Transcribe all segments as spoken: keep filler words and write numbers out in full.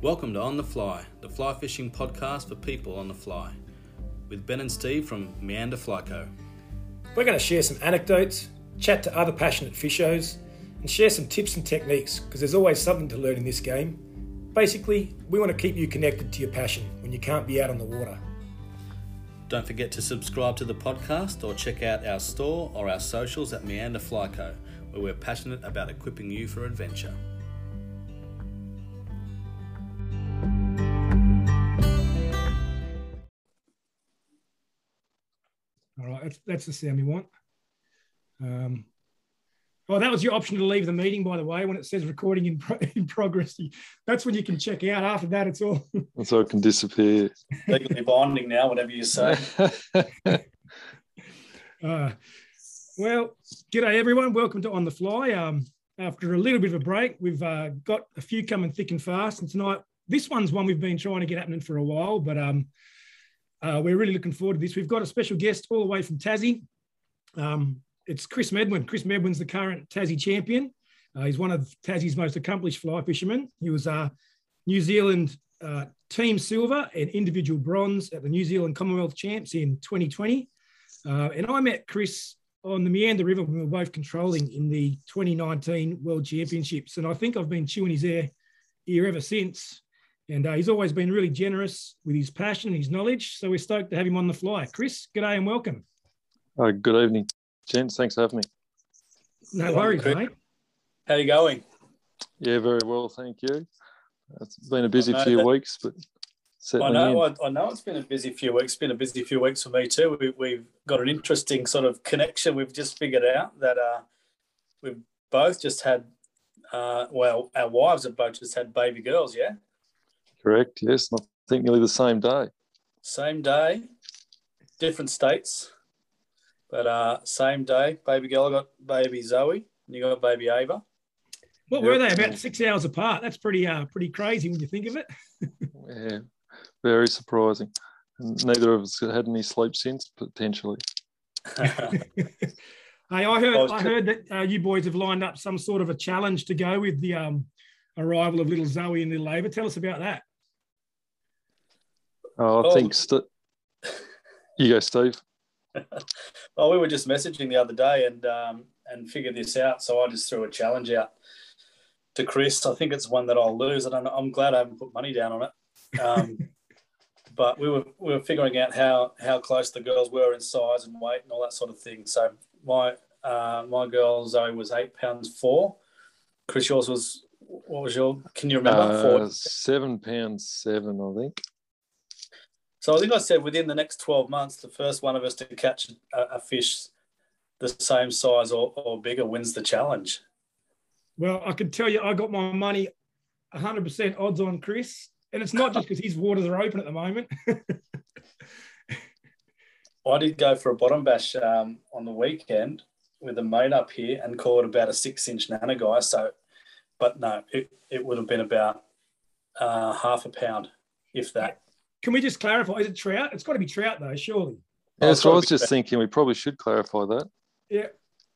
Welcome to On the Fly, the fly fishing podcast for people on the fly, with Ben and Steve from Meander Flyco. We're going to share some anecdotes, chat to other passionate fishers, and share some tips and techniques, because there's always something to learn in this game. Basically, we want to keep you connected to your passion when you can't be out on the water. Don't forget to subscribe to the podcast or check out our store or our socials at Meander Flyco, where we're passionate about equipping you for adventure. That's, that's the sound we want. Um, well, that was your option to leave the meeting, by the way, when it says recording in, pro- in progress. That's when you can check out. After that, it's all... so it can disappear. Legally binding now, whatever you say. uh, well, g'day, everyone. Welcome to On the Fly. Um, after a little bit of a break, we've uh, got a few coming thick and fast. And tonight, this one's one we've been trying to get happening for a while, but... Um, Uh, we're really looking forward to this. We've got a special guest all the way from Tassie. Um, it's Chris Medwin. Chris Medwin's the current Tassie champion. Uh, he's one of Tassie's most accomplished fly fishermen. He was uh, New Zealand uh, team silver and individual bronze at the New Zealand Commonwealth Champs in twenty twenty. Uh, and I met Chris on the Meander River when we were both controlling in the twenty nineteen World Championships. And I think I've been chewing his ear, ear ever since. And uh, he's always been really generous with his passion and his knowledge. So we're stoked to have him on the fly. Chris, g'day and welcome. Uh, good evening, gents. Thanks for having me. No worries, mate. How are you going? Yeah, very well, thank you. It's been a busy few that, weeks, but I know, I, I know it's been a busy few weeks. It's been a busy few weeks for me too. We, we've got an interesting sort of connection. We've just figured out that uh, we've both just had, uh, well, our wives have both just had baby girls, yeah? Correct, yes. I think nearly the same day. Same day, different states, but uh, same day. Baby girl got baby Zoe, and you got baby Ava. What yep. were they, about six hours apart? That's pretty uh, pretty crazy when you think of it. Yeah, very surprising. And neither of us had any sleep since, potentially. Hey, I heard, I was... I heard that uh, you boys have lined up some sort of a challenge to go with the um, arrival of little Zoe and little Ava. Tell us about that. Oh, I oh. think St- you go, Steve. Well, we were just messaging the other day and um, and figured this out, so I just threw a challenge out to Chris. I think it's one that I'll lose. I don't know. I'm glad I haven't put money down on it. Um, but we were we were figuring out how how close the girls were in size and weight and all that sort of thing. So my uh, my girl Zoe was eight pounds four. Chris, yours was. What was your, can you remember? Uh, seven pounds seven, I think. So I think I said within the next twelve months, the first one of us to catch a, a fish the same size or, or bigger wins the challenge. Well, I can tell you I got my money one hundred percent odds on Chris, and it's not just because his waters are open at the moment. I did go for a bottom bash um, on the weekend with a mate up here and caught about a six-inch nana guy, so... But no, it, it would have been about uh, half a pound, if that. Can we just clarify? Is it trout? It's got to be trout, though, surely. Yeah, that's what I was just trout. thinking. We probably should clarify that. Yeah,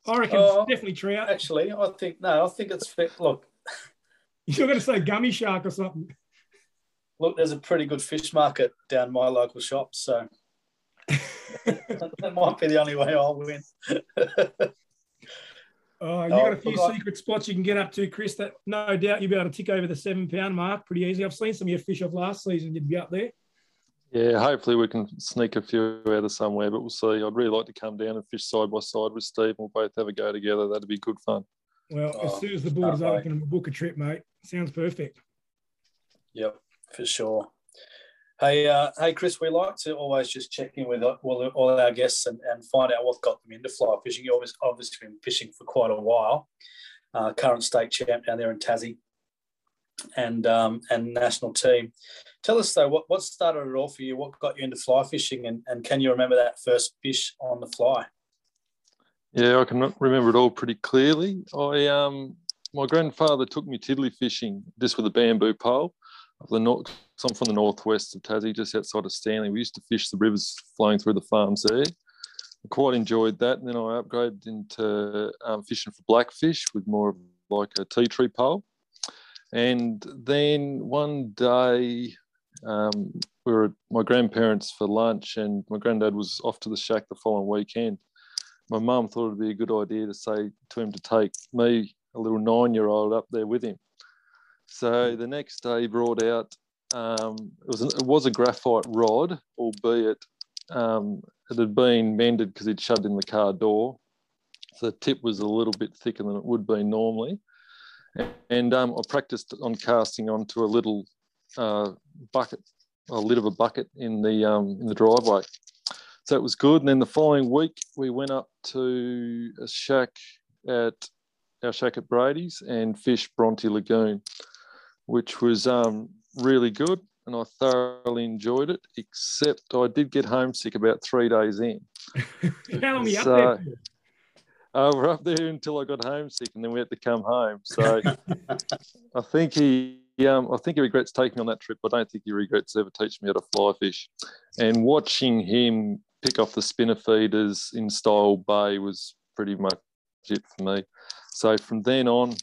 I reckon oh, it's definitely trout. Actually, I think, no, I think it's, look. You're going to say gummy shark or something. Look, there's a pretty good fish market down my local shop, so that might be the only way I'll win. Oh, you oh, got a few forgot. secret spots you can get up to, Chris, that no doubt you'll be able to tick over the seven-pound mark pretty easy. I've seen some of your fish off last season. You'd be up there. Yeah, hopefully we can sneak a few out of somewhere, but we'll see. I'd really like to come down and fish side by side with Steve. We'll both have a go together. That'd be good fun. Well, oh, as soon as the borders oh, open, we'll book a trip, mate. Sounds perfect. Yep, for sure. Hey, uh, hey, Chris, we like to always just check in with all, all our guests and, and find out what got them into fly fishing. You've obviously, obviously been fishing for quite a while, uh, current state champ down there in Tassie and um, and national team. Tell us, though, what, what started it all for you? What got you into fly fishing? And, and can you remember that first fish on the fly? Yeah, I can remember it all pretty clearly. I um, my grandfather took me tiddly fishing just with a bamboo pole. The north, I'm from the northwest of Tassie, just outside of Stanley. We used to fish the rivers flowing through the farms there. I quite enjoyed that, and then I upgraded into um, fishing for blackfish with more of like a tea tree pole. And then one day um, we were at my grandparents for lunch, and my granddad was off to the shack the following weekend. My mum thought it'd be a good idea to say to him to take me, a little nine-year-old, up there with him. So the next day he brought out, um, it, was an, it was a graphite rod, albeit um, it had been mended because he'd shoved in the car door. So the tip was a little bit thicker than it would be normally. And um, I practiced on casting onto a little uh, bucket, a lid of a bucket in the um, in the driveway. So it was good. And then the following week, we went up to a shack at our shack at Brady's and fished Bronte Lagoon, which was um, really good. And I thoroughly enjoyed it, except I did get homesick about three days in. How long were you up there for? Uh, we're up there until I got homesick, and then we had to come home. So I think he, um, I think he regrets taking on that trip. I don't think he regrets ever teaching me how to fly fish. And watching him pick off the spinner feeders in Stal Bay was pretty much it for me. So from then on,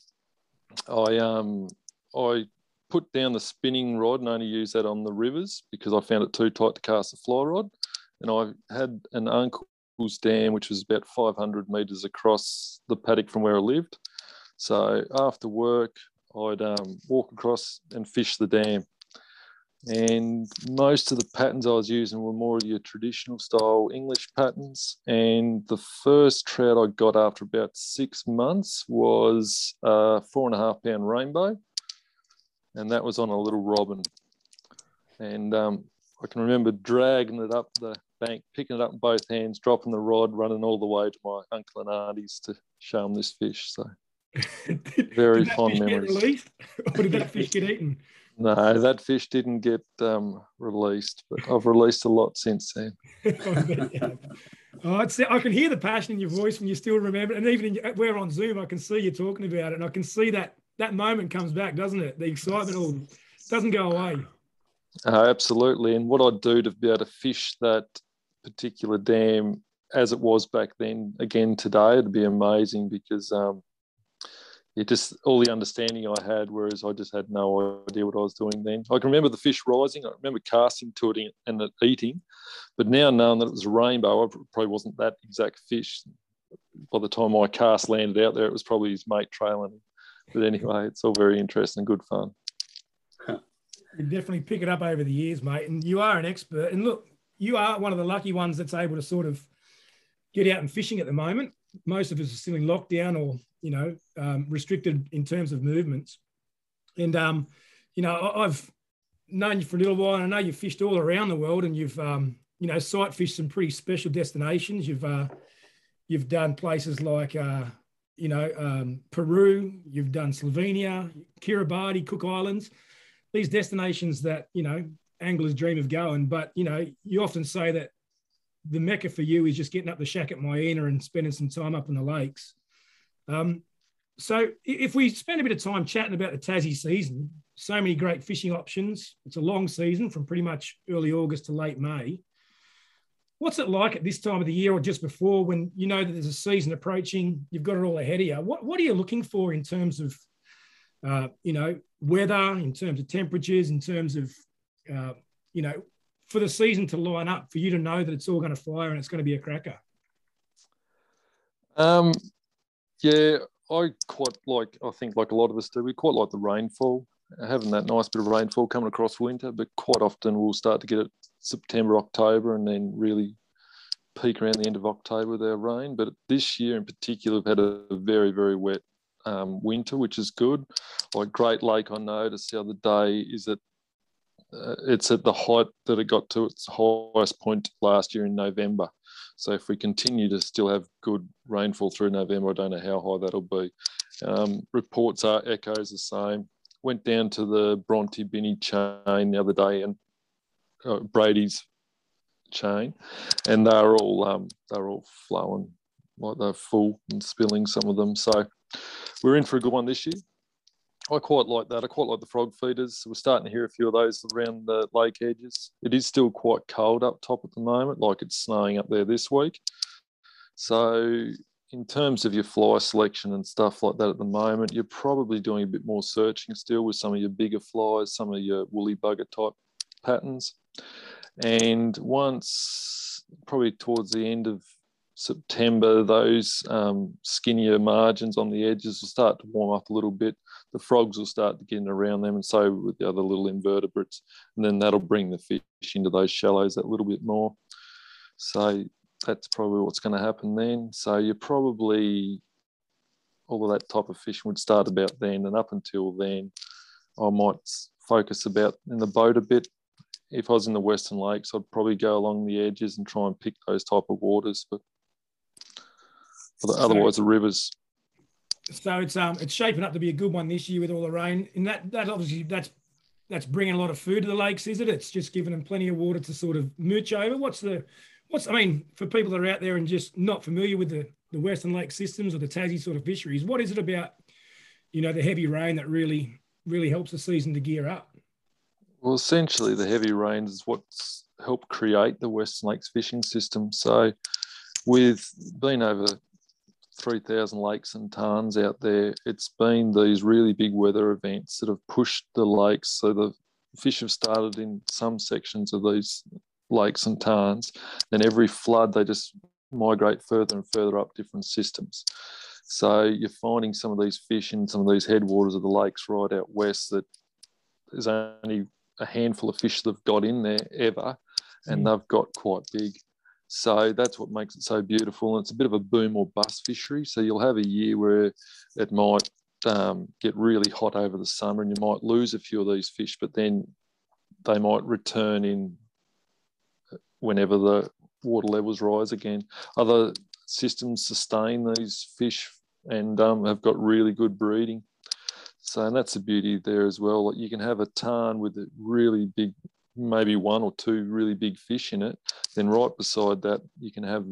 I um, I put down the spinning rod and only used that on the rivers because I found it too tight to cast a fly rod. And I had an uncle dam, which was about five hundred metres across the paddock from where I lived. So after work, I'd um, walk across and fish the dam. And most of the patterns I was using were more of your traditional style English patterns. And the first trout I got after about six months was a four and a half pound rainbow. And that was on a little robin. And um, I can remember dragging it up the bank, picking it up in both hands, dropping the rod, running all the way to my uncle and aunties to show them this fish. So very did fond memories. Did that fish get released, or did that fish get eaten? No, that fish didn't get um, released, but I've released a lot since then. Oh, it's, I can hear the passion in your voice when you still remember it. And even in, we're on Zoom, I can see you talking about it, and I can see that that moment comes back, doesn't it? The excitement all doesn't go away. Uh, absolutely. And what I'd do to be able to fish that particular dam as it was back then again today, it'd be amazing, because um it just all the understanding I had, whereas I just had no idea what I was doing then. I can remember the fish rising, I remember casting to it and it eating, but now knowing that it was a rainbow, I probably wasn't that exact fish by the time my cast landed out there. It was probably his mate trailing him. But anyway, it's all very interesting and good fun. You definitely pick it up over the years, mate, and you are an expert. And look, you are one of the lucky ones that's able to sort of get out and fishing at the moment. Most of us are still in lockdown or, you know, um, restricted in terms of movements. And, um, you know, I've known you for a little while, and I know you've fished all around the world, and you've, um, you know, sight fished some pretty special destinations. You've uh, you've done places like, uh, you know, um, Peru, you've done Slovenia, Kiribati, Cook Islands. These destinations that, you know, anglers dream of going, but, you know, you often say that the mecca for you is just getting up the shack at Moena and spending some time up in the lakes. Um, so if we spend a bit of time chatting about the Tassie season, so many great fishing options. It's a long season from pretty much early August to late May. What's it like at this time of the year or just before, when you know that there's a season approaching, you've got it all ahead of you? What, what are you looking for in terms of, Uh, you know, weather, in terms of temperatures, in terms of, uh, you know, for the season to line up, for you to know that it's all going to fire and it's going to be a cracker? Um, yeah, I quite like, I think like a lot of us do, we quite like the rainfall, having that nice bit of rainfall coming across winter, but quite often we'll start to get it September, October, and then really peak around the end of October with our rain. But this year in particular, we've had a very, very wet Um, winter, which is good. Like Great Lake, I noticed the other day is that uh, it's at the height that it got to its highest point last year in November. So if we continue to still have good rainfall through November, I don't know how high that'll be. Um, reports are echoes the same. Went down to the Bronte-Binney chain the other day, and uh, Brady's chain, and they're all um, they're all flowing like they're full and spilling, some of them. So we're in for a good one this year. I quite like that. I quite like the frog feeders. We're starting to hear a few of those around the lake edges. It is still quite cold up top at the moment, like it's snowing up there this week. So in terms of your fly selection and stuff like that at the moment, you're probably doing a bit more searching still with some of your bigger flies, some of your woolly bugger type patterns. And once probably towards the end of September, those um, skinnier margins on the edges will start to warm up a little bit. The frogs will start to get in around them, and so with the other little invertebrates, and then that'll bring the fish into those shallows that little bit more. So that's probably what's going to happen then. So you're probably, all of that type of fishing would start about then, and up until then I might focus about in the boat a bit. If I was in the Western Lakes, I'd probably go along the edges and try and pick those type of waters, but otherwise so, the rivers. So it's um it's shaping up to be a good one this year with all the rain, and that that obviously that's that's bringing a lot of food to the lakes, is it? It's just giving them plenty of water to sort of mooch over. What's the what's I mean for people that are out there and just not familiar with the the Western Lake systems or the Tassie sort of fisheries? What is it about you know the heavy rain that really really helps the season to gear up? Well, essentially the heavy rains is what's helped create the Western Lakes fishing system. So with being over three thousand lakes and tarns out there, it's been these really big weather events that have pushed the lakes. So the fish have started in some sections of these lakes and tarns, and every flood they just migrate further and further up different systems. So you're finding some of these fish in some of these headwaters of the lakes right out west that there's only a handful of fish that have got in there ever, and they've got quite big. So that's what makes it so beautiful. And it's a bit of a boom or bust fishery. So you'll have a year where it might um, get really hot over the summer, and you might lose a few of these fish, but then they might return in whenever the water levels rise again. Other systems sustain these fish and um, have got really good breeding. So, and that's the beauty there as well. Like you can have a tarn with a really big, maybe one or two really big fish in it. Then right beside that, you can have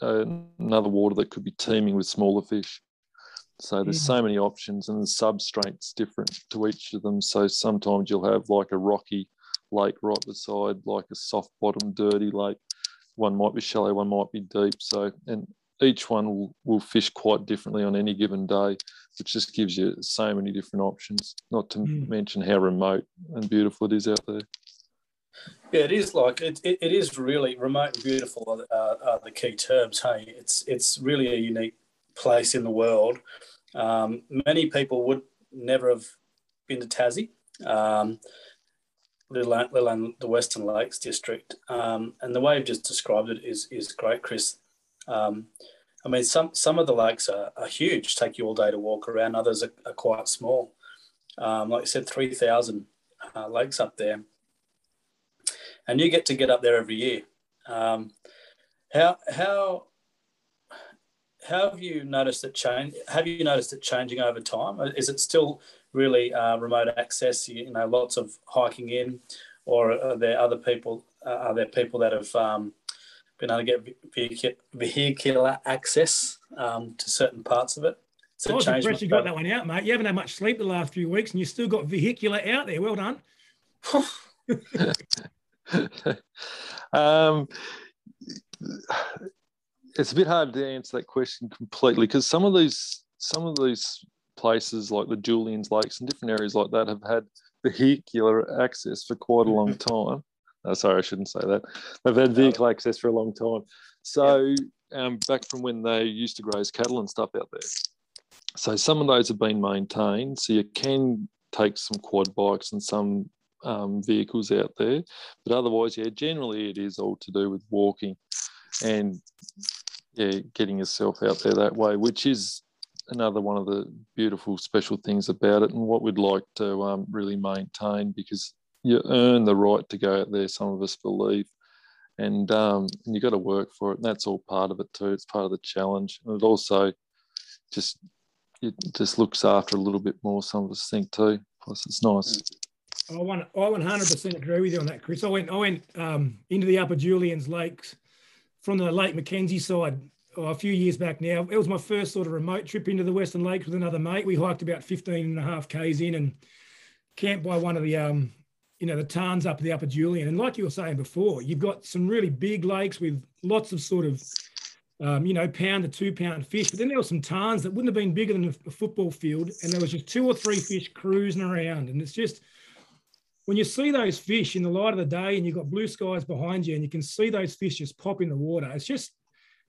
uh, another water that could be teeming with smaller fish. So there's yeah. so many options, and the substrate's different to each of them. So sometimes you'll have like a rocky lake right beside like a soft bottom, dirty lake. One might be shallow, one might be deep. So, and each one will, will fish quite differently on any given day, which just gives you so many different options, not to mm. mention how remote and beautiful it is out there. Yeah, it is like, it, it, it is really remote and beautiful are, are, are the key terms, hey? It's, it's really a unique place in the world. Um, many people would never have been to Tassie, um, let alone the Western Lakes district. Um, and the way you've just described it is, is great, Chris. Um, I mean, some, some of the lakes are, are huge, take you all day to walk around. Others are, are quite small. Um, like you said, three thousand uh, lakes up there. And you get to get up there every year. Um, how, how, how have you noticed it change? Have you noticed it changing over time? Is it still really uh, remote access, you know, lots of hiking in, or are there other people, uh, are there people that have... Um, been able to get vehicular access um, to certain parts of it. I was impressed you got that one out, mate. You haven't had much sleep the last few weeks and you've still got vehicular out there. Well done. um, it's a bit hard to answer that question completely, because some of these some of these places like the Julian's Lakes and different areas like that have had vehicular access for quite a long time. Oh, sorry, I shouldn't say that. They've had vehicle access for a long time. So um, back from when they used to graze cattle and stuff out there. So some of those have been maintained. So you can take some quad bikes and some um, vehicles out there. But otherwise, yeah, generally it is all to do with walking and yeah, getting yourself out there that way, which is another one of the beautiful special things about it, and what we'd like to um, really maintain, because you earn the right to go out there, some of us believe, and um, and you've got to work for it, and that's all part of it too. It's part of the challenge, and it also just it just looks after a little bit more, some of us think too. Plus, it's nice. I one I one hundred percent agree with you on that, Chris. I went I went um, into the Upper Julian's Lakes from the Lake Mackenzie side oh, a few years back now. It was my first sort of remote trip into the Western Lakes with another mate. We hiked about fifteen and a half Ks in and camped by one of the um. you know, the tarns up the Upper Julian. And like you were saying before, you've got some really big lakes with lots of sort of um, you know, pound to two pound fish. But then there were some tarns that wouldn't have been bigger than a football field, and there was just two or three fish cruising around. And it's just, when you see those fish in the light of the day and you've got blue skies behind you and you can see those fish just pop in the water, it's just,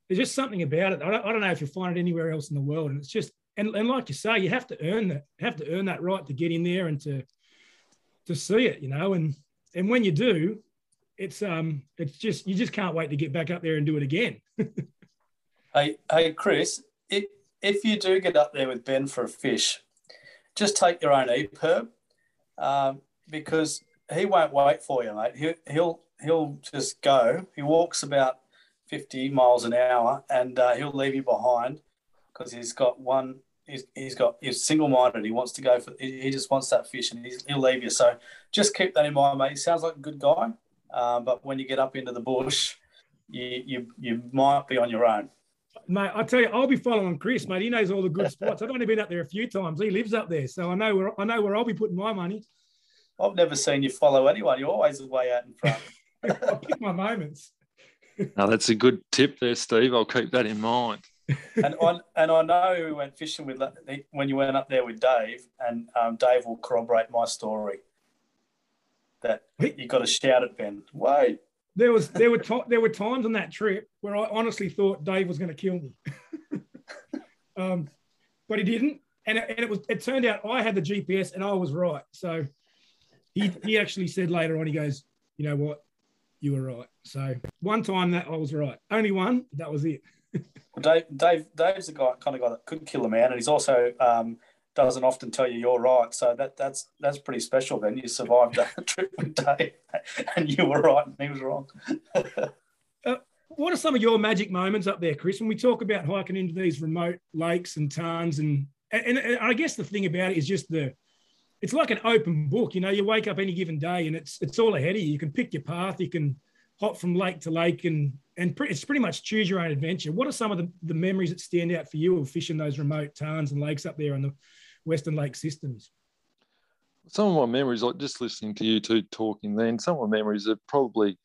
there's just something about it. I don't, I don't know if you'll find it anywhere else in the world. And it's just, and, and like you say, you have to earn that, have to earn that right to get in there and to to see it, you know. And and when you do, it's um, it's just, you just can't wait to get back up there and do it again. hey, hey, Chris, if if you do get up there with Ben for a fish, just take your own E P I R B. Um, because he won't wait for you, mate. He, he'll he'll just go. He walks about fifty miles an hour, and uh, he'll leave you behind because he's got one. He's he's got he's single-minded. He wants to go for. He just wants that fish, and he's, he'll leave you. So just keep that in mind, mate. He sounds like a good guy, um, but when you get up into the bush, you you you might be on your own. Mate, I tell you, I'll be following Chris, mate. He knows all the good spots. I've only been up there a few times. He lives up there, so I know where I know where I'll be putting my money. I've never seen you follow anyone. You're always way out in front. I'll pick my moments. No, that's a good tip there, Steve. I'll keep that in mind. And I, and I know we went fishing with when you went up there with Dave, and um, Dave will corroborate my story that you got to shout at Ben. Wait, there was there were there were times on that trip where I honestly thought Dave was going to kill me, um, but he didn't, and it, and it was it turned out I had the G P S and I was right. So. He, he actually said later on, he goes, you know what, you were right. So one time that I was right. Only one, that was it. Well, Dave, Dave, Dave's the guy, kind of guy that could kill a man, and he's also um, doesn't often tell you you're right. So that that's that's pretty special, then. You survived that trip with Dave, and you were right and he was wrong. uh, what are some of your magic moments up there, Chris, when we talk about hiking into these remote lakes and tarns? And, and, and I guess the thing about it is just the, it's like an open book, you know. You wake up any given day, and it's it's all ahead of you. You can pick your path. You can hop from lake to lake, and and pre it's pretty much choose your own adventure. What are some of the, the memories that stand out for you of fishing those remote tarns and lakes up there on the Western Lake systems? Some of my memories, like just listening to you two talking, then some of my memories are probably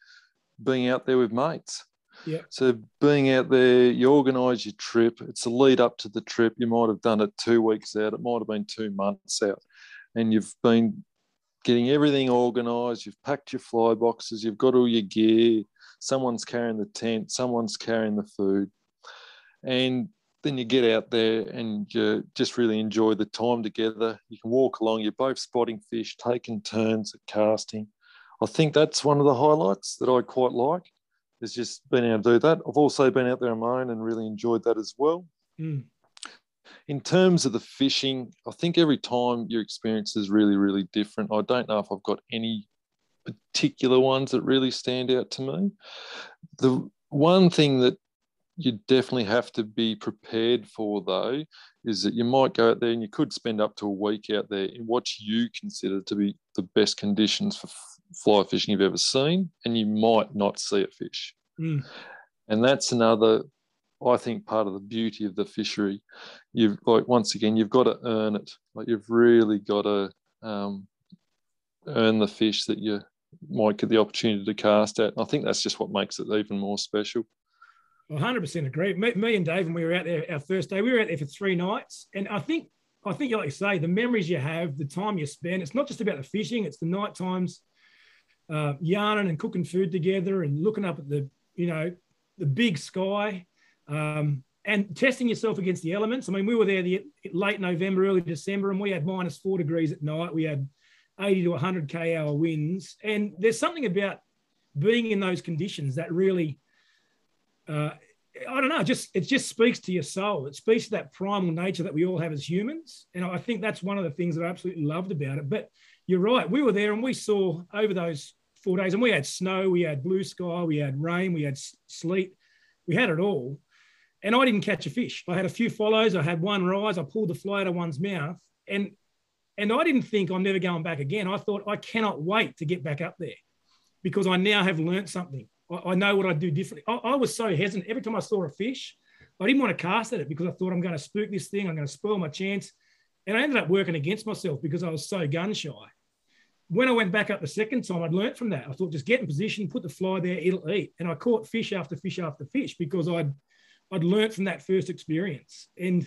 being out there with mates. Yeah. So being out there, you organise your trip. It's a lead up to the trip. You might have done it two weeks out. It might have been two months out. And you've been getting everything organised. You've packed your fly boxes. You've got all your gear. Someone's carrying the tent. Someone's carrying the food. And then you get out there and you just really enjoy the time together. You can walk along. You're both spotting fish, taking turns at casting. I think that's one of the highlights that I quite like, is just being able to do that. I've also been out there on my own and really enjoyed that as well. Mm. In terms of the fishing, I think every time your experience is really, really different. I don't know if I've got any particular ones that really stand out to me. The one thing that you definitely have to be prepared for, though, is that you might go out there and you could spend up to a week out there in what you consider to be the best conditions for fly fishing you've ever seen, and you might not see a fish. Mm. And that's another, I think, part of the beauty of the fishery. You've, like, once again, you've got to earn it. Like, you've really got to um, earn the fish that you might get the opportunity to cast at. And I think that's just what makes it even more special. Well, one hundred percent agree. Me, me and Dave, when we were out there our first day, we were out there for three nights. And I think, I think, like you say, the memories you have, the time you spend, it's not just about the fishing, it's the night times, uh, yarning and cooking food together and looking up at the, you know, the big sky. Um, and testing yourself against the elements. I mean, we were there the, late November, early December, and we had minus four degrees at night. We had eighty to one hundred K hour winds. And there's something about being in those conditions that really, uh, I don't know, just it just speaks to your soul. It speaks to that primal nature that we all have as humans. And I think that's one of the things that I absolutely loved about it. But you're right, we were there and we saw over those four days, and we had snow, we had blue sky, we had rain, we had sleet, we had it all. And I didn't catch a fish. I had a few follows. I had one rise. I pulled the fly out of one's mouth. And, and I didn't think I'm never going back again. I thought, I cannot wait to get back up there because I now have learned something. I, I know what I do differently. I, I was so hesitant. Every time I saw a fish, I didn't want to cast at it because I thought, I'm going to spook this thing. I'm going to spoil my chance. And I ended up working against myself because I was so gun shy. When I went back up the second time, I'd learned from that. I thought, just get in position, put the fly there, it'll eat. And I caught fish after fish after fish because I'd I'd learnt from that first experience. And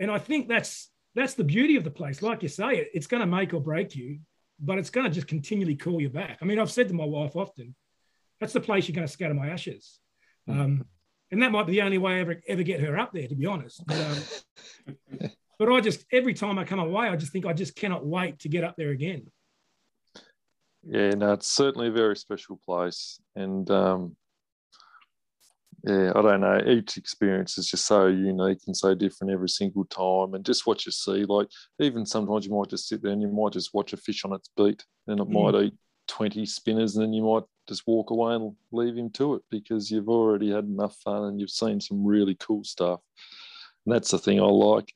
and I think that's that's the beauty of the place. Like you say, it, it's going to make or break you, but it's going to just continually call you back. I mean, I've said to my wife often, that's the place you're going to scatter my ashes. Um, and that might be the only way I ever, ever get her up there, to be honest. But, um, but I just, every time I come away, I just think I just cannot wait to get up there again. Yeah, no, it's certainly a very special place. And, um, yeah, I don't know. Each experience is just so unique and so different every single time. And just what you see, like even sometimes you might just sit there and you might just watch a fish on its beat, and it mm. might eat twenty spinners, and then you might just walk away and leave him to it because you've already had enough fun and you've seen some really cool stuff. And that's the thing I like.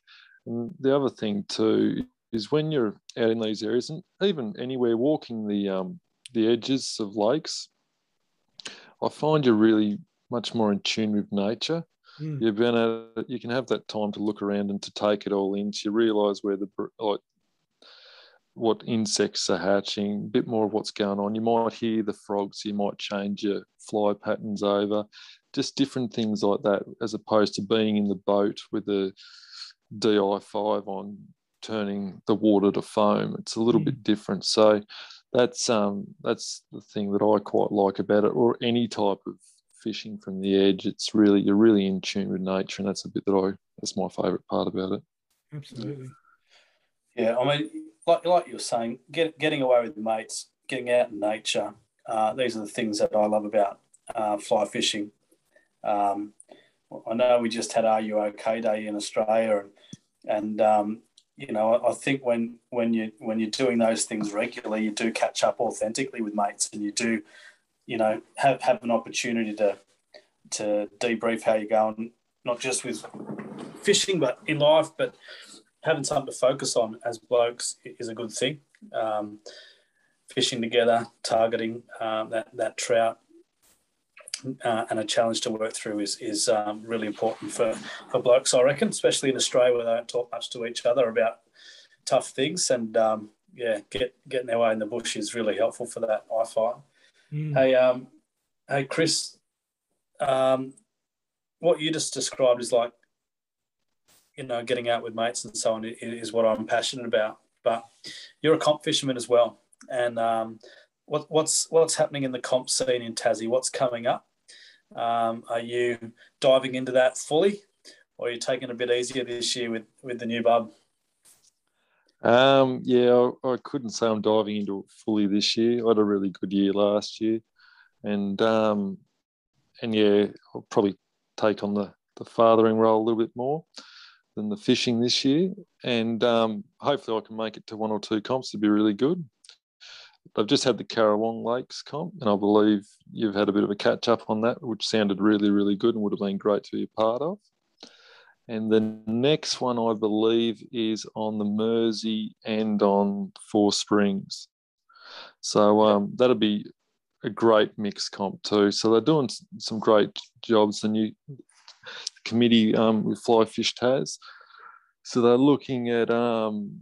And the other thing too is when you're out in these areas, and even anywhere, walking the um, the edges of lakes, I find you really much more in tune with nature. Mm. You've been at, you can have that time to look around and to take it all in. So you realise where the like, what insects are hatching, a bit more of what's going on. You might hear the frogs. You might change your fly patterns over, just different things like that, as opposed to being in the boat with a D I five on, turning the water to foam. It's a little mm. bit different. So that's um that's the thing that I quite like about it, or any type of fishing from the edge. It's really, you're really in tune with nature, and that's a bit that I that's my favorite part about it. Absolutely. Yeah, I mean, like, like you were saying, get, getting away with the mates, getting out in nature, uh these are the things that I love about uh fly fishing. um I know we just had R U O K Day in Australia, and and um you know, I, I think when when you when you're doing those things regularly, you do catch up authentically with mates, and you do, you know, have, have an opportunity to to debrief how you're going, not just with fishing, but in life. But having something to focus on as blokes is a good thing. Um, fishing together, targeting um, that that trout, uh, and a challenge to work through is is um, really important for for blokes, I reckon, especially in Australia where they don't talk much to each other about tough things. And um, yeah, get getting their way in the bush is really helpful for that, I find. Mm. Hey, um, hey, Chris, um, what you just described is like, you know, getting out with mates and so on is what I'm passionate about. But you're a comp fisherman as well. And um, what, what's what's happening in the comp scene in Tassie? What's coming up? Um, are you diving into that fully, or are you taking it a bit easier this year with, with the new bub? Um, yeah, I, I couldn't say I'm diving into it fully this year. I had a really good year last year. And, um, and yeah, I'll probably take on the, the fathering role a little bit more than the fishing this year. And um, hopefully I can make it to one or two comps. It'd be really good. I've just had the Carrawong Lakes comp, and I believe you've had a bit of a catch-up on that, which sounded really, really good and would have been great to be a part of. And the next one, I believe, is on the Mersey and on Four Springs. So um, that'll be a great mixed comp too. So they're doing some great jobs, the new committee um, with Fly Fish Taz. So they're looking at, um,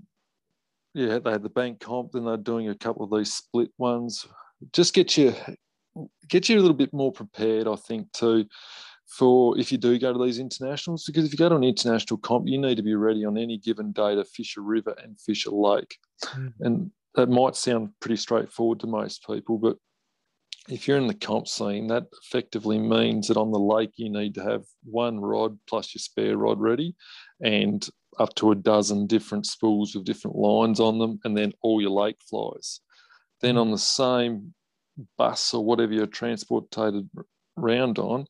yeah, they had the bank comp, then they're doing a couple of these split ones. Just get you, get you a little bit more prepared, I think, too, for if you do go to these internationals, because if you go to an international comp, you need to be ready on any given day to fish a river and fish a lake. Mm. And that might sound pretty straightforward to most people, but if you're in the comp scene, that effectively means that on the lake you need to have one rod plus your spare rod ready, and up to a dozen different spools with different lines on them, and then all your lake flies. Then on the same bus or whatever you're transported round on,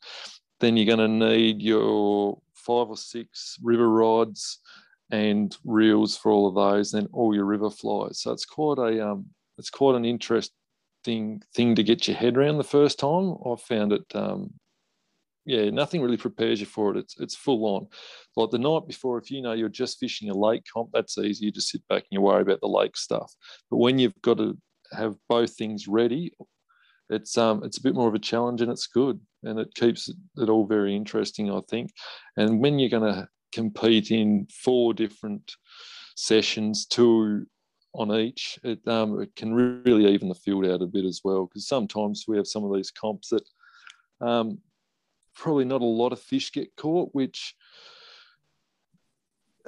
then you're going to need your five or six river rods and reels for all of those, and all your river flies. So it's quite a, um, it's quite an interesting thing to get your head around the first time. I found it, um, yeah, nothing really prepares you for it. It's it's full on. Like the night before, if you know you're just fishing a lake comp, that's easy. You just sit back and you worry about the lake stuff. But when you've got to have both things ready, it's um it's a bit more of a challenge, and it's good, and it keeps it all very interesting, I think. And when you're going to compete in four different sessions, two on each, it um it can really even the field out a bit as well, because sometimes we have some of these comps that um probably not a lot of fish get caught, which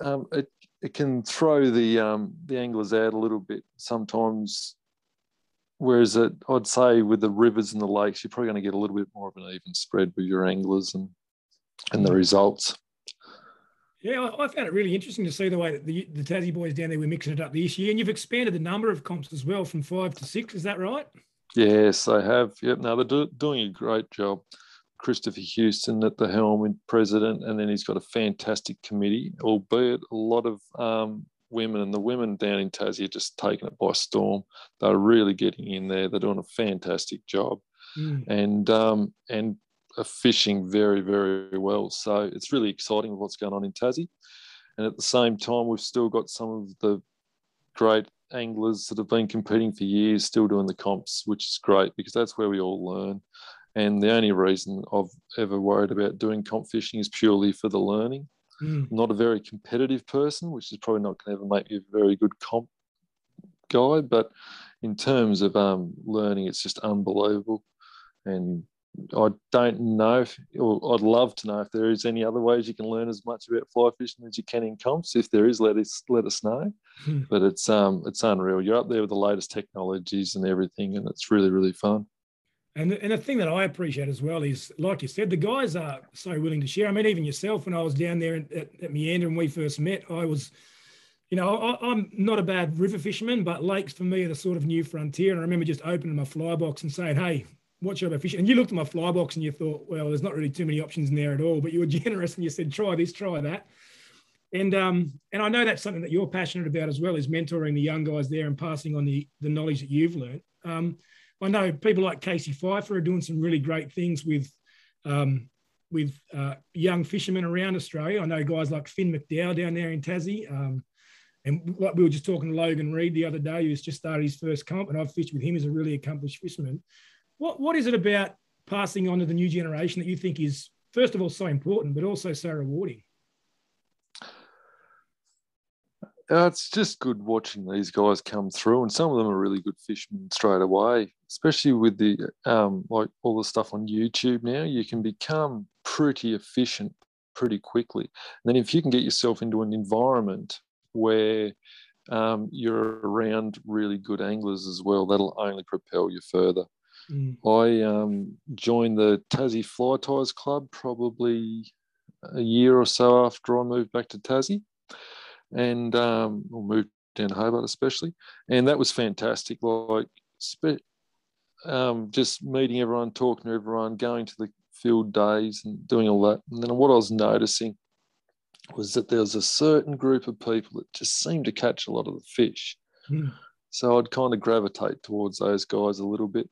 um, it, it can throw the, um, the anglers out a little bit sometimes. Whereas it, I'd say with the rivers and the lakes, you're probably going to get a little bit more of an even spread with your anglers and, and the results. Yeah, I found it really interesting to see the way that the, the Tassie boys down there were mixing it up this year. And you've expanded the number of comps as well from five to six, is that right? Yes, they have. Yep. No, they're do, doing a great job. Christopher Houston at the helm and president, and then he's got a fantastic committee, albeit a lot of um, women, and the women down in Tassie are just taking it by storm. They're really getting in there. They're doing a fantastic job, mm. and um, and are fishing very, very well. So it's really exciting what's going on in Tassie. And at the same time, we've still got some of the great anglers that have been competing for years still doing the comps, which is great because that's where we all learn. And the only reason I've ever worried about doing comp fishing is purely for the learning. Mm. I'm not a very competitive person, which is probably not going to ever make me a very good comp guy, but in terms of um, learning, it's just unbelievable. And I don't know, if, or I'd love to know if there is any other ways you can learn as much about fly fishing as you can in comps. If there is, let us let us know. Mm. But it's um it's unreal. You're up there with the latest technologies and everything, and it's really, really fun. And the, and the thing that I appreciate as well is, like you said, the guys are so willing to share. I mean, even yourself, when I was down there at, at Meander and we first met, I was, you know, I, I'm not a bad river fisherman, but lakes for me are the sort of new frontier. And I remember just opening my fly box and saying, hey, what should I be fishing? And you looked at my fly box and you thought, well, there's not really too many options in there at all, but you were generous and you said, try this, try that. And um, and I know that's something that you're passionate about as well, is mentoring the young guys there and passing on the, the knowledge that you've learned. Um, I know people like Casey Pfeiffer are doing some really great things with um, with uh, young fishermen around Australia. I know guys like Finn McDowell down there in Tassie. Um, and like we were just talking to Logan Reed the other day, who's just started his first comp, and I've fished with him as a really accomplished fisherman. What, what is it about passing on to the new generation that you think is, first of all, so important, but also so rewarding? Uh, it's just good watching these guys come through, and some of them are really good fishermen straight away, especially with the um, like all the stuff on YouTube now. You can become pretty efficient pretty quickly. And then if you can get yourself into an environment where um, you're around really good anglers as well, that'll only propel you further. Mm. I um, joined the Tassie Fly Ties Club probably a year or so after I moved back to Tassie. And um, we'll move down to Hobart especially. And that was fantastic. Like um, just meeting everyone, talking to everyone, going to the field days and doing all that. And then what I was noticing was that there was a certain group of people that just seemed to catch a lot of the fish. Mm. So I'd kind of gravitate towards those guys a little bit.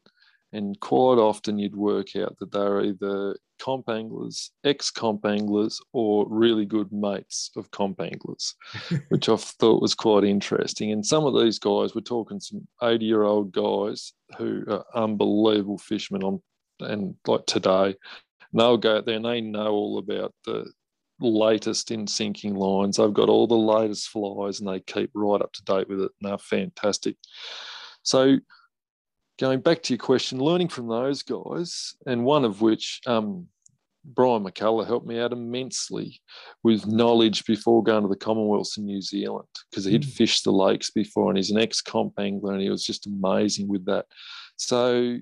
And quite often you'd work out that they're either comp anglers, ex-comp anglers, or really good mates of comp anglers, which I thought was quite interesting. And some of these guys, we're talking some eighty-year-old guys who are unbelievable fishermen on, and like today, and they'll go out there and they know all about the latest in sinking lines. They've got all the latest flies and they keep right up to date with it, and they're fantastic. So going back to your question, learning from those guys, and one of which, um, Brian McCullough helped me out immensely with knowledge before going to the Commonwealth in New Zealand, because he'd fished the lakes before and he's an ex-comp angler and he was just amazing with that. So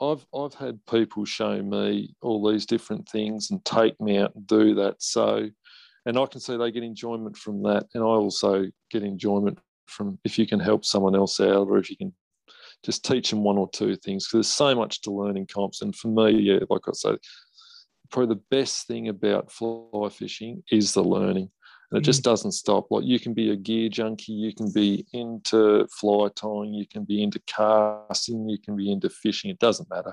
I've, I've had people show me all these different things and take me out and do that. So, and I can see they get enjoyment from that, and I also get enjoyment from if you can help someone else out, or if you can just teach them one or two things, because there's so much to learn in comps. And for me, yeah, like I say, probably the best thing about fly fishing is the learning. And it just doesn't stop. Like, you can be a gear junkie, you can be into fly tying, you can be into casting, you can be into fishing. It doesn't matter.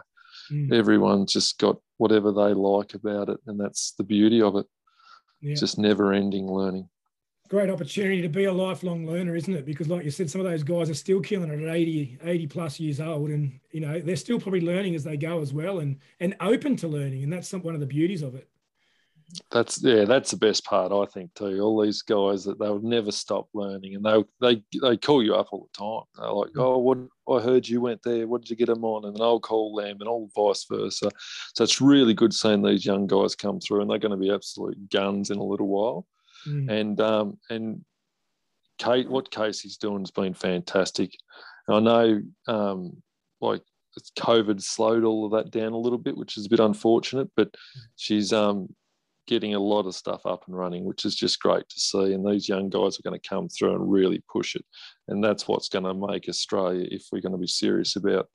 Mm. Everyone's just got whatever they like about it, and that's the beauty of it. Yeah. It's just never-ending learning. Great opportunity to be a lifelong learner, isn't it? Because like you said, some of those guys are still killing it at eighty, eighty plus years old, and you know, they're still probably learning as they go as well, and and open to learning, and that's some, one of the beauties of it. That's yeah, that's the best part, I think, too. All these guys that they'll never stop learning, and they they they call you up all the time. They're like, "Oh, what I heard you went there. What did you get them on?" And then I'll call them, and all vice versa. So it's really good seeing these young guys come through, and they're going to be absolute guns in a little while. Mm. And um and Kate, what Casey's doing has been fantastic. And I know um like COVID slowed all of that down a little bit, which is a bit unfortunate, but she's um. getting a lot of stuff up and running, which is just great to see. And these young guys are going to come through and really push it. And that's what's going to make Australia, if we're going to be serious about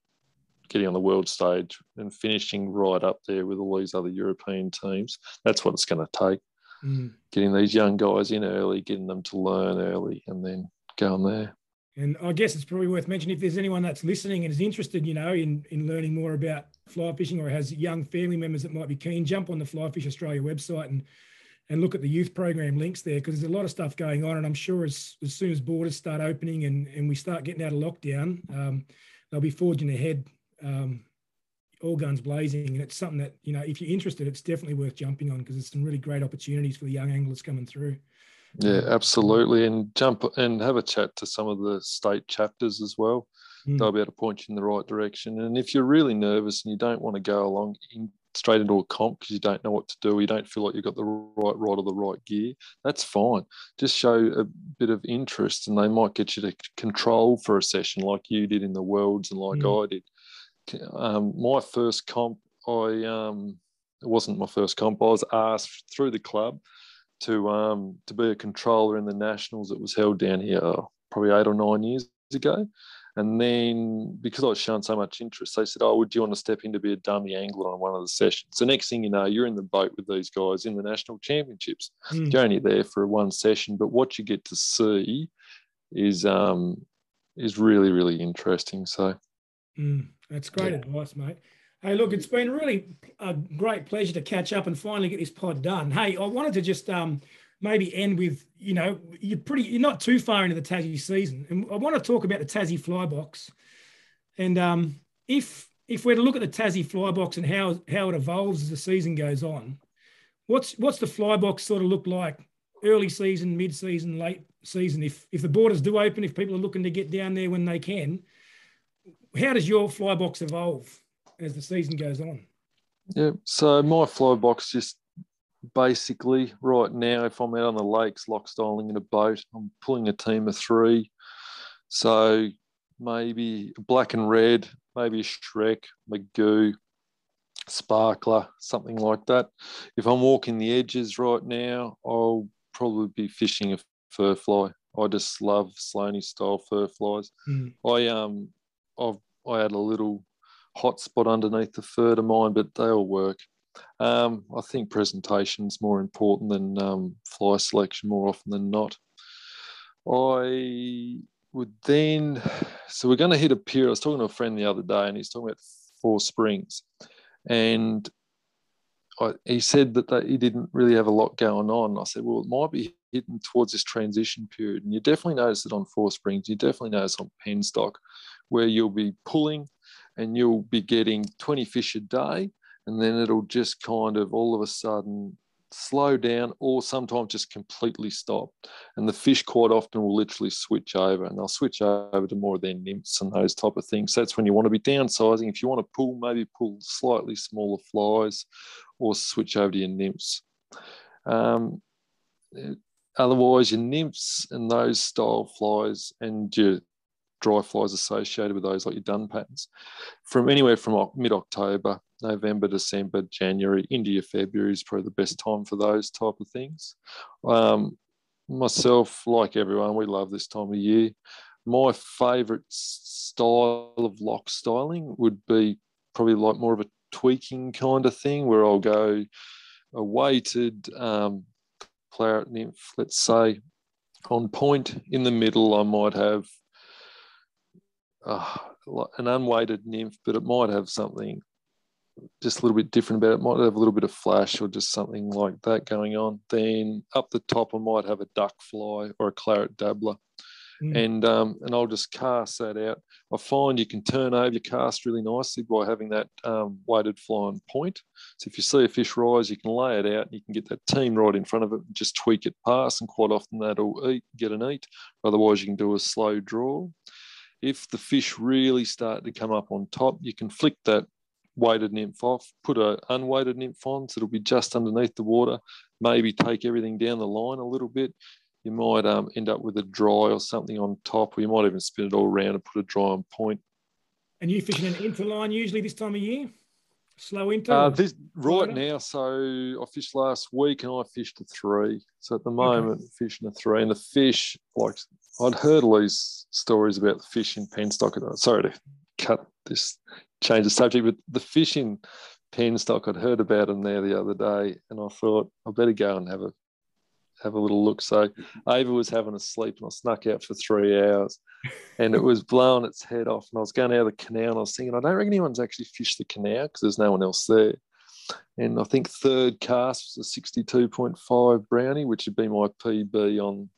getting on the world stage and finishing right up there with all these other European teams, that's what it's going to take. Mm. Getting these young guys in early, getting them to learn early, and then going there. And I guess it's probably worth mentioning, if there's anyone that's listening and is interested, you know, in, in learning more about fly fishing, or has young family members that might be keen, jump on the Fly Fish Australia website and and look at the youth program links there, because there's a lot of stuff going on. And I'm sure as, as soon as borders start opening and, and we start getting out of lockdown, um, they'll be forging ahead, um, all guns blazing. And it's something that, you know, if you're interested, it's definitely worth jumping on, because there's some really great opportunities for the young anglers coming through. Yeah, absolutely. And jump and have a chat to some of the state chapters as well. Mm. They'll be able to point you in the right direction. And if you're really nervous and you don't want to go along in, straight into a comp because you don't know what to do, you don't feel like you've got the right rod or the right gear, that's fine. Just show a bit of interest, and they might get you to control for a session like you did in the Worlds and like mm. I did. Um, my first comp, I um, it wasn't my first comp. I was asked through the club to um to be a controller in the Nationals that was held down here oh, probably eight or nine years ago. And then, because I was showing so much interest, they said, "Oh, would you want to step in to be a dummy angler on one of the sessions?" The next thing you know, you're in the boat with these guys in the National Championships. Mm. You're only there for one session, but what you get to see is um is really, really interesting. So mm, that's great yeah. advice, mate. Hey, look, it's been really a great pleasure to catch up and finally get this pod done. Hey, I wanted to just um, maybe end with, you know, you're pretty, you're not too far into the Tassie season, and I want to talk about the Tassie Fly Box. And um, if if we're to look at the Tassie Fly Box and how how it evolves as the season goes on, what's what's the Fly Box sort of look like early season, mid season, late season? If if the borders do open, if people are looking to get down there when they can, how does your Fly Box evolve as the season goes on? Yeah, so my fly box, just basically right now, if I'm out on the lakes, lock styling in a boat, I'm pulling a team of three. So maybe black and red, maybe Shrek, Magoo, Sparkler, something like that. If I'm walking the edges right now, I'll probably be fishing a fur fly. I just love Sloaney style fur flies. Mm. I um, I've I had a little hot spot underneath the third of mine, but they all work. Um, I think presentation's more important than um, fly selection more often than not. I would then, so we're going to hit a pier. I was talking to a friend the other day, and he's talking about Four Springs, and I, he said that they, he didn't really have a lot going on. I said, well, it might be hitting towards this transition period, and you definitely notice it on Four Springs. You definitely notice on Penstock, where you'll be pulling and you'll be getting twenty fish a day, and then it'll just kind of all of a sudden slow down, or sometimes just completely stop. And the fish quite often will literally switch over, and they'll switch over to more of their nymphs and those type of things. So that's when you want to be downsizing. If you want to pull, maybe pull slightly smaller flies or switch over to your nymphs. Um, otherwise, your nymphs and those style flies and your dry flies associated with those, like your dun patterns, from anywhere from mid-October, November, December, January, into your February is probably the best time for those type of things. Um, myself, like everyone, we love this time of year. My favourite style of lock styling would be probably like more of a tweaking kind of thing, where I'll go a weighted um, claret nymph, let's say, on point. In the middle, I might have Uh, an unweighted nymph, but it might have something just a little bit different about it. It might have a little bit of flash or just something like that going on. Then up the top, I might have a duck fly or a claret dabbler. Mm. And um, and I'll just cast that out. I find you can turn over your cast really nicely by having that um, weighted fly on point. So if you see a fish rise, you can lay it out and you can get that team right in front of it and just tweak it past, and quite often that'll eat, get an eat. Otherwise, you can do a slow draw. If the fish really start to come up on top, you can flick that weighted nymph off, put an unweighted nymph on, so it'll be just underneath the water, maybe take everything down the line a little bit. You might um, end up with a dry or something on top, or you might even spin it all around and put a dry on point. And you fishing an interline usually this time of year? Slow inter? Uh, this, right now, so I fished last week and I fished a three. So at the moment, okay. fishing a three. And the fish, like, I'd heard all these stories about the fish in Penstock. Sorry to cut this, change the subject, but the fish in Penstock, I'd heard about them there the other day, and I thought I better go and have a have a little look. So Ava was having a sleep and I snuck out for three hours and it was blowing its head off, and I was going out of the canal and I was thinking, I don't reckon anyone's actually fished the canal because there's no one else there. And I think third cast was a sixty-two point five brownie, which would be my P B on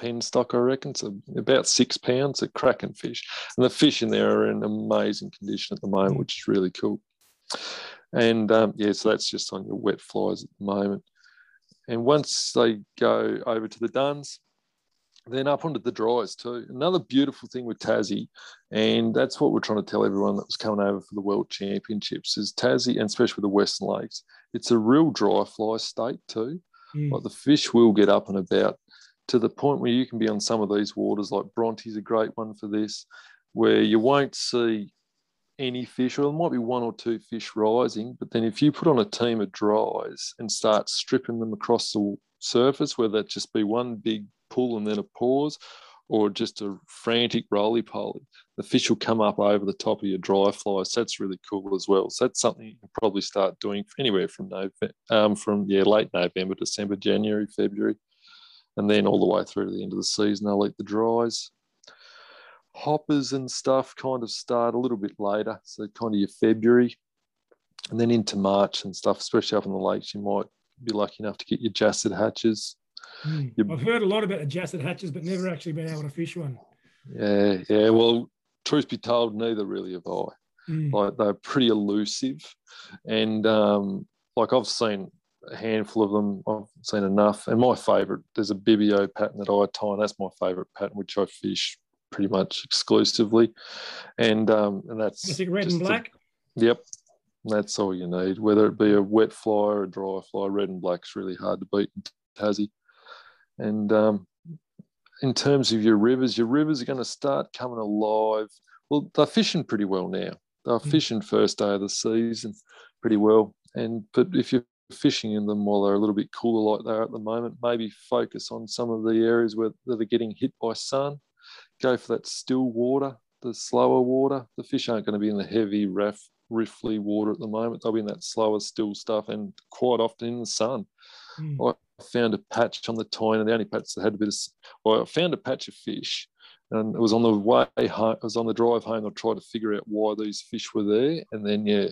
Penstock, I reckon. So about six pounds, a cracking fish. And the fish in there are in amazing condition at the moment, which is really cool. And um, yeah, so that's just on your wet flies at the moment. And once they go over to the duns, then up onto the dries too. Another beautiful thing with Tassie, and that's what we're trying to tell everyone that was coming over for the World Championships, is Tassie, and especially with the Western Lakes, it's a real dry fly state too. Mm. Like the fish will get up and about to the point where you can be on some of these waters, like Bronte's a great one for this, where you won't see any fish, or there might be one or two fish rising, but then if you put on a team of dries and start stripping them across the surface, whether that just be one big pull and then a pause, or just a frantic roly-poly, the fish will come up over the top of your dry fly. So that's really cool as well. So that's something you can probably start doing anywhere from November, um, from yeah, late November, December, January, February, and then all the way through to the end of the season. I'll eat the dries. Hoppers and stuff kind of start a little bit later, so kind of your February, and then into March and stuff, especially up on the lakes. You might be lucky enough to get your jasset hatches. Mm. Your, I've heard a lot about the jasset hatches, but never actually been able to fish one. Yeah, yeah. Well, truth be told, neither really have I. Mm. Like, they're pretty elusive, and um, like I've seen a handful of them. I've seen enough, and my favourite, there's a Bibio pattern that I tie, and that's my favourite pattern, which I fish pretty much exclusively, and um, and that's is it red and black? A, yep, that's all you need. Whether it be a wet fly or a dry fly, red and black's really hard to beat in Tassie. And um, in terms of your rivers, your rivers are going to start coming alive. Well, they're fishing pretty well now. They're mm. fishing first day of the season pretty well, and but if you're fishing in them while they're a little bit cooler like they are at the moment, maybe focus on some of the areas where that are getting hit by sun. Go for that still water, the slower water. The fish aren't going to be in the heavy, rough, riffly water at the moment. They'll be in that slower, still stuff, and quite often in the sun. Mm. I found a patch on the Tyne, and the only patch that had a bit of... Well, I found a patch of fish, and it was on the way home, it was on the drive home, I tried to figure out why these fish were there, and then, yeah,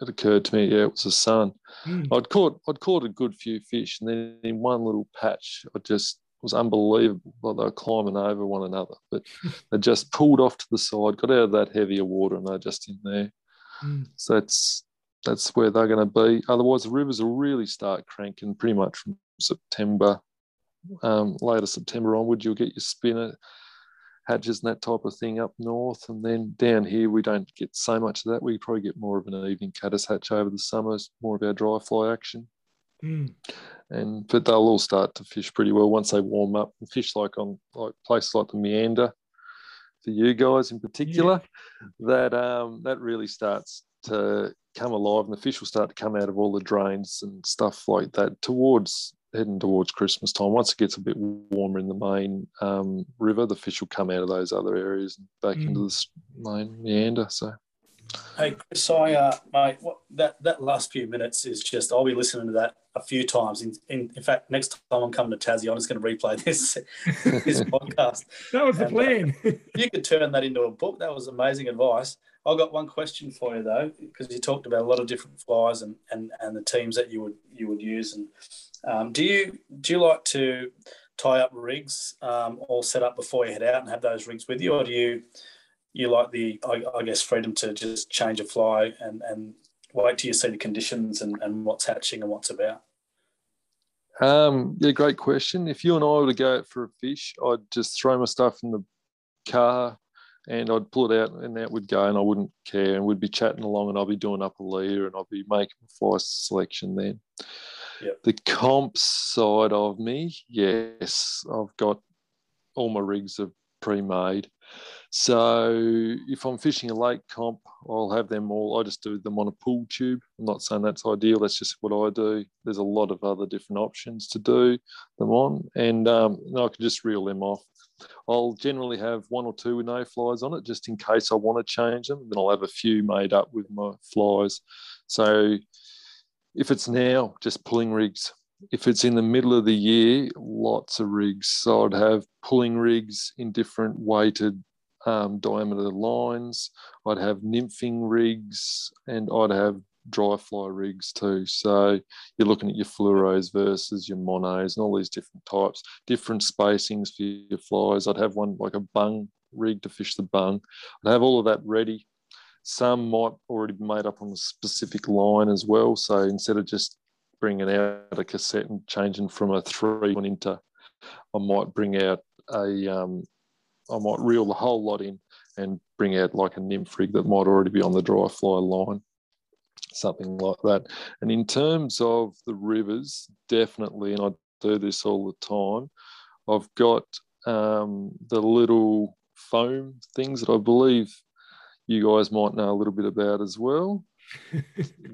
it occurred to me, yeah, it was the sun. Mm. I'd caught, I'd caught a good few fish, and then in one little patch, I just... It was unbelievable. Like they were climbing over one another, but they just pulled off to the side, got out of that heavier water, and they're just in there. Mm. So that's that's where they're going to be. Otherwise, the rivers will really start cranking pretty much from September, um, later September onward. You'll get your spinner hatches and that type of thing up north, and then down here we don't get so much of that. We probably get more of an evening caddis hatch over the summers, more of our dry fly action. Mm. And but they'll all start to fish pretty well once they warm up. And fish like on like places like the Meander, for you guys in particular, yeah. that um that really starts to come alive, and the fish will start to come out of all the drains and stuff like that towards heading towards Christmas time. Once it gets a bit warmer in the main um, river, the fish will come out of those other areas and back mm. into the main Meander. So. Hey, Chris, I, uh, mate, what, that, that last few minutes is just, I'll be listening to that a few times. In, in, in fact, next time I'm coming to Tassie, I'm just going to replay this this podcast. That was and, the plan. Uh, you could turn that into a book. That was amazing advice. I've got one question for you, though, because you talked about a lot of different flies and, and, and the teams that you would you would use. And um, do you do you like to tie-up rigs um, all set up before you head out and have those rigs with you, or do you you like the, I, I guess, freedom to just change a fly and, and wait till you see the conditions and, and what's hatching and what's about? Um, yeah, great question. If you and I were to go out for a fish, I'd just throw my stuff in the car and I'd pull it out and that would go and I wouldn't care, and we'd be chatting along and I'd be doing up a leader and I'd be making a fly selection then. Yep. The comp side of me, yes, I've got all my rigs are pre-made. So if I'm fishing a lake comp, I'll have them all. I just do them on a pull tube. I'm not saying that's ideal. That's just what I do. There's a lot of other different options to do them on, and um, I can just reel them off. I'll generally have one or two with no flies on it just in case I want to change them. Then I'll have a few made up with my flies. So if it's now, just pulling rigs. If it's in the middle of the year, lots of rigs. So I'd have pulling rigs in different weighted um, diameter lines. I'd have nymphing rigs and I'd have dry fly rigs too. So you're looking at your fluoros versus your monos and all these different types, different spacings for your flies. I'd have one like a bung rig to fish the bung. I'd have all of that ready. Some might already be made up on a specific line as well. So instead of just bringing out a cassette and changing from a three one into, I might bring out a, um, I might reel the whole lot in and bring out like a nymph rig that might already be on the dry fly line, something like that. And in terms of the rivers, definitely, and I do this all the time, I've got um, the little foam things that I believe you guys might know a little bit about as well,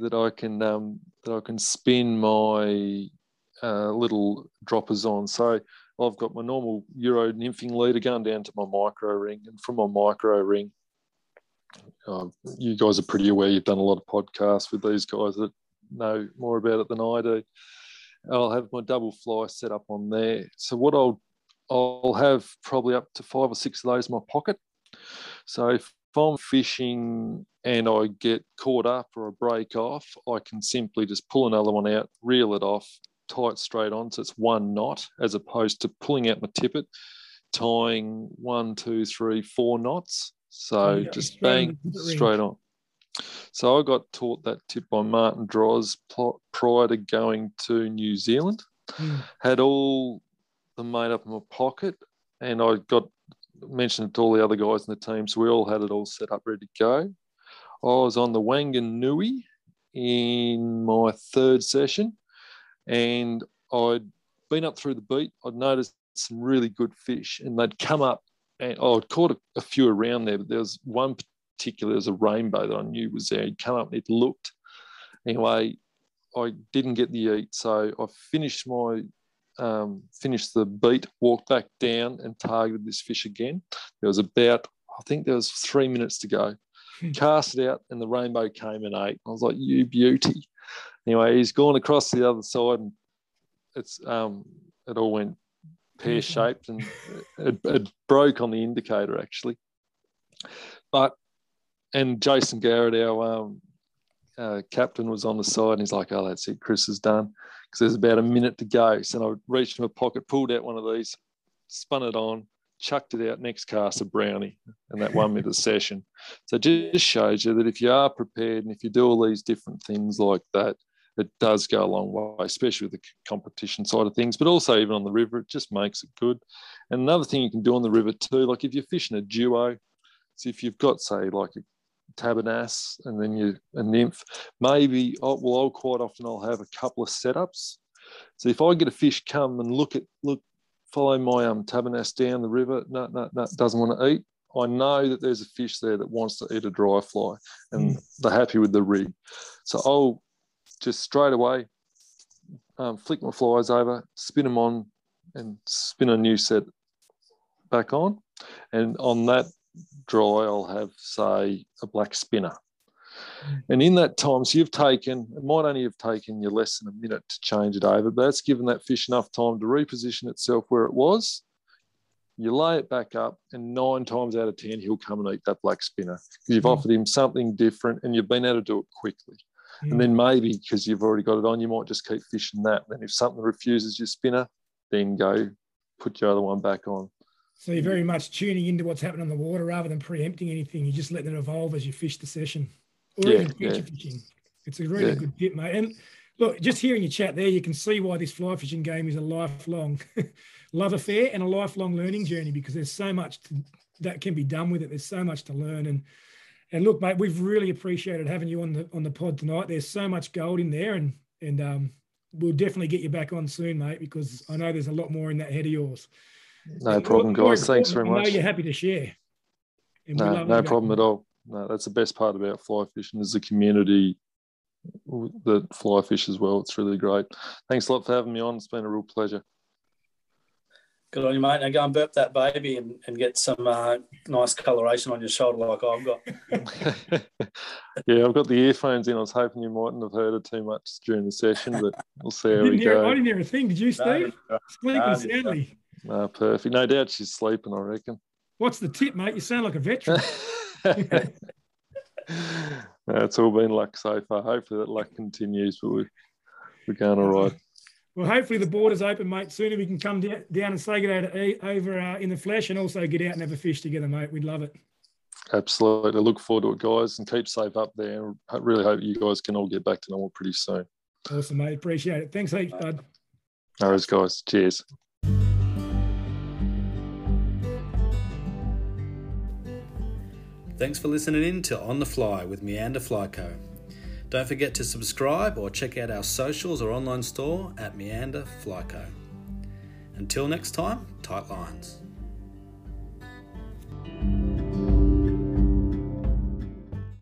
that I can um, that I can spin my uh, little droppers on. So I've got my normal Euro nymphing leader going down to my micro ring, and from my micro ring, uh, you guys are pretty aware. You've done a lot of podcasts with these guys that know more about it than I do. I'll have my double fly set up on there. So what I'll I'll have probably up to five or six of those in my pocket. So if If I'm fishing and I get caught up or a break off, I can simply just pull another one out, reel it off, tie it straight on. So it's one knot as opposed to pulling out my tippet, tying one, two, three, four knots. So yeah, just bang, straight on. So I got taught that tip by Martin Droz prior to going to New Zealand. Mm. Had all the made up in my pocket and I got mentioned it to all the other guys in the team, so we all had it all set up, ready to go. I was on the Wanganui in my third session, and I'd been up through the beat. I'd noticed some really good fish, and they'd come up, and oh, I'd caught a, a few around there, but there was one particular, there was a rainbow that I knew was there. He'd come up and it looked. Anyway, I didn't get the eat, so I finished my... Um, finished the beat, walked back down and targeted this fish again. There was about, I think there was three minutes to go. Cast it out and the rainbow came and ate. I was like, you beauty. Anyway, he's gone across to the other side and it's um, it all went pear-shaped and it, it broke on the indicator actually. But, and Jason Garrett, our um, Uh, captain, was on the side and he's like, oh, that's it, Chris is done, because there's about a minute to go. So I reached in my pocket, pulled out one of these, spun it on, chucked it out, next cast a brownie, and that won me the session. So it just shows you that if you are prepared and if you do all these different things like that, it does go a long way, especially with the competition side of things, but also even on the river, it just makes it good. And another thing you can do on the river too, like if you're fishing a duo, so if you've got, say, like a Tabernass and then you a nymph, maybe I'll, well I'll quite often I'll have a couple of setups. So if I get a fish come and look at look follow my um Tabernass down the river, no no no doesn't want to eat, I know that there's a fish there that wants to eat a dry fly and mm. they're happy with the rig, so I'll just straight away um, flick my flies over, spin them on and spin a new set back on, and on that dry, I'll have, say, a black spinner. And in that time, so you've taken, it might only have taken you less than a minute to change it over, but that's given that fish enough time to reposition itself where it was. You lay it back up, and nine times out of ten, he'll come and eat that black spinner because you've mm. offered him something different and you've been able to do it quickly. Mm. And then maybe because you've already got it on, you might just keep fishing that. And if something refuses your spinner, then go put your other one back on. So you're very much tuning into what's happening on the water rather than preempting anything. You just let them evolve as you fish the session. Or yeah, even future yeah. fishing. It's a really yeah. good tip, mate. And look, just hearing your chat there, you can see why this fly fishing game is a lifelong love affair and a lifelong learning journey, because there's so much to, that can be done with it. There's so much to learn. And and look, mate, we've really appreciated having you on the on the pod tonight. There's so much gold in there, and and um, we'll definitely get you back on soon, mate, because I know there's a lot more in that head of yours. No problem, guys. Thanks very much. I know you're happy to share. No, no problem at all. No, that's the best part about fly fishing is the community that fly fish as well. It's really great. Thanks a lot for having me on. It's been a real pleasure. Good on you, mate. Now go and burp that baby and, and get some uh, nice coloration on your shoulder like I've got. Yeah, I've got the earphones in. I was hoping you mightn't have heard it too much during the session, but we'll see how we go. I didn't hear a thing. Did you, Steve? No, no, Sleeping soundly. No, perfect. No doubt she's sleeping, I reckon. What's the tip, mate? You sound like a veteran. No, it's all been luck so far. Hopefully that luck continues, but we're, we're going all right. Well, hopefully the border's open, mate. Sooner we can come down and say good day to Ava uh, in the flesh, and also get out and have a fish together, mate. We'd love it. Absolutely. I look forward to it, guys, and keep safe up there. I really hope you guys can all get back to normal pretty soon. Awesome, mate. Appreciate it. Thanks, heaps, bud. No worries, guys. Cheers. Thanks for listening in to On The Fly with Meander Flyco. Don't forget to subscribe or check out our socials or online store at Meander Flyco. Until next time, tight lines.